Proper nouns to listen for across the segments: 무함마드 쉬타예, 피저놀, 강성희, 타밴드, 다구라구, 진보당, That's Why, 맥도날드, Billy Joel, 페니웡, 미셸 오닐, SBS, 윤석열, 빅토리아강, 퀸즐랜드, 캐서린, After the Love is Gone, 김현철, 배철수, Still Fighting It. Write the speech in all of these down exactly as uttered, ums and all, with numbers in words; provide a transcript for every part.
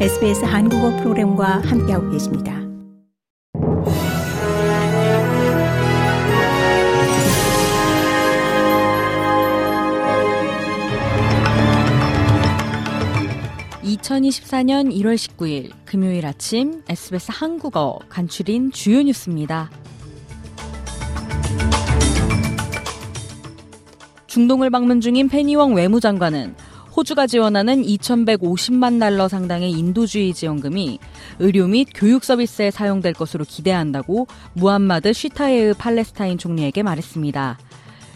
에스비에스 한국어 프로그램과 함께하고 계십니다. 이천이십사년 일월 십구일 금요일 아침 에스비에스 한국어 간추린 주요 뉴스입니다. 중동을 방문 중인 페니웡 외무장관은 호주가 지원하는 이천백오십만 달러 상당의 인도주의 지원금이 의료 및 교육 서비스에 사용될 것으로 기대한다고 무함마드 쉬타예 팔레스타인 총리에게 말했습니다.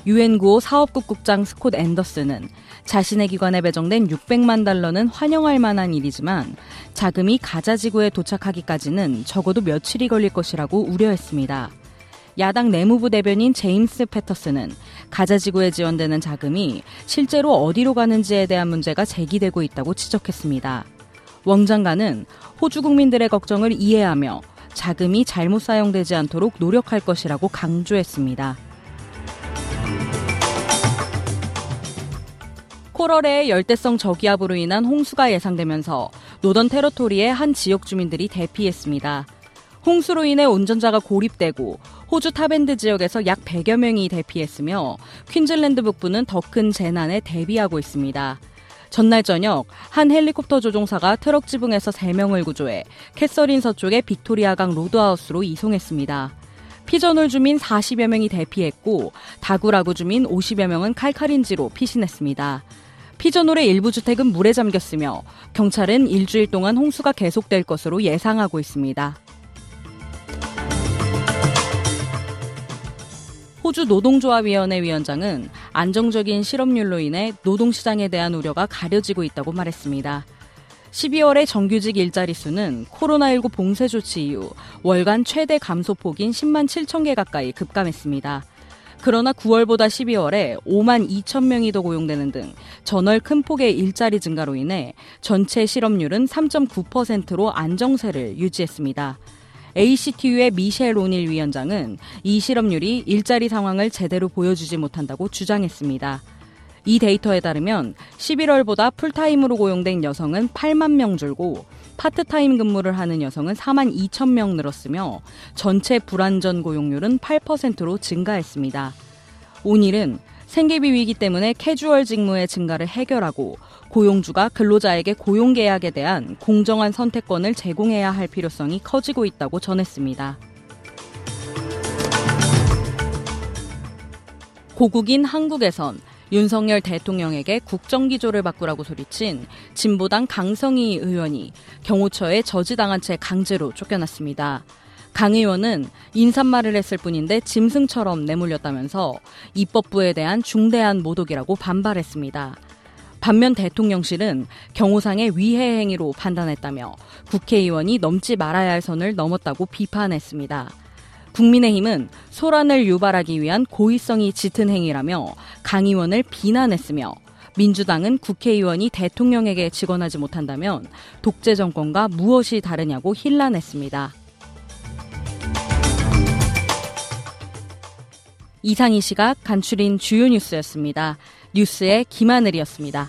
유엔구호 사업국 국장 스콧 앤더슨은 자신의 기관에 배정된 육백만 달러는 환영할 만한 일이지만 자금이 가자 지구에 도착하기까지는 적어도 며칠이 걸릴 것이라고 우려했습니다. 야당 내무부 대변인 제임스 패터슨은 가자 지구에 지원되는 자금이 실제로 어디로 가는지에 대한 문제가 제기되고 있다고 지적했습니다. 왕 장관은 호주 국민들의 걱정을 이해하며 자금이 잘못 사용되지 않도록 노력할 것이라고 강조했습니다. 콜월의 열대성 저기압으로 인한 홍수가 예상되면서 노던 테러토리의 한 지역 주민들이 대피했습니다. 홍수로 인해 운전자가 고립되고 호주 타밴드 지역에서 약 백여 명이 대피했으며 퀸즐랜드 북부는 더 큰 재난에 대비하고 있습니다. 전날 저녁 한 헬리콥터 조종사가 트럭 지붕에서 세 명을 구조해 캐서린 서쪽의 빅토리아강 로드하우스로 이송했습니다. 피저놀 주민 사십여 명이 대피했고 다구라구 주민 오십여 명은 칼칼인지로 피신했습니다. 피저놀의 일부 주택은 물에 잠겼으며 경찰은 일주일 동안 홍수가 계속될 것으로 예상하고 있습니다. 호주 노동조합위원회 위원장은 안정적인 실업률로 인해 노동시장에 대한 우려가 가려지고 있다고 말했습니다. 십이월의 정규직 일자리 수는 코로나십구 봉쇄 조치 이후 월간 최대 감소폭인 십만 칠천 개 가까이 급감했습니다. 그러나 구월보다 십이월에 오만 이천 명이 더 고용되는 등 전월 큰 폭의 일자리 증가로 인해 전체 실업률은 삼 점 구 퍼센트로 안정세를 유지했습니다. 에이씨티유의 미셸 오닐 위원장은 이 실업률이 일자리 상황을 제대로 보여주지 못한다고 주장했습니다. 이 데이터에 따르면 십일월보다 풀타임으로 고용된 여성은 팔만 명 줄고 파트타임 근무를 하는 여성은 사만 이천 명 늘었으며 전체 불완전 고용률은 팔 퍼센트로 증가했습니다. 오닐은 생계비 위기 때문에 캐주얼 직무의 증가를 해결하고 고용주가 근로자에게 고용계약에 대한 공정한 선택권을 제공해야 할 필요성이 커지고 있다고 전했습니다. 고국인 한국에선 윤석열 대통령에게 국정기조를 바꾸라고 소리친 진보당 강성희 의원이 경호처에 저지당한 채 강제로 쫓겨났습니다. 강 의원은 인사말을 했을 뿐인데 짐승처럼 내몰렸다면서 입법부에 대한 중대한 모독이라고 반발했습니다. 반면 대통령실은 경호상의 위해 행위로 판단했다며 국회의원이 넘지 말아야 할 선을 넘었다고 비판했습니다. 국민의힘은 소란을 유발하기 위한 고의성이 짙은 행위라며 강 의원을 비난했으며 민주당은 국회의원이 대통령에게 직언하지 못한다면 독재 정권과 무엇이 다르냐고 힐난했습니다. 이상 이 시각 간추린 주요 뉴스였습니다. 뉴스의 김하늘이었습니다.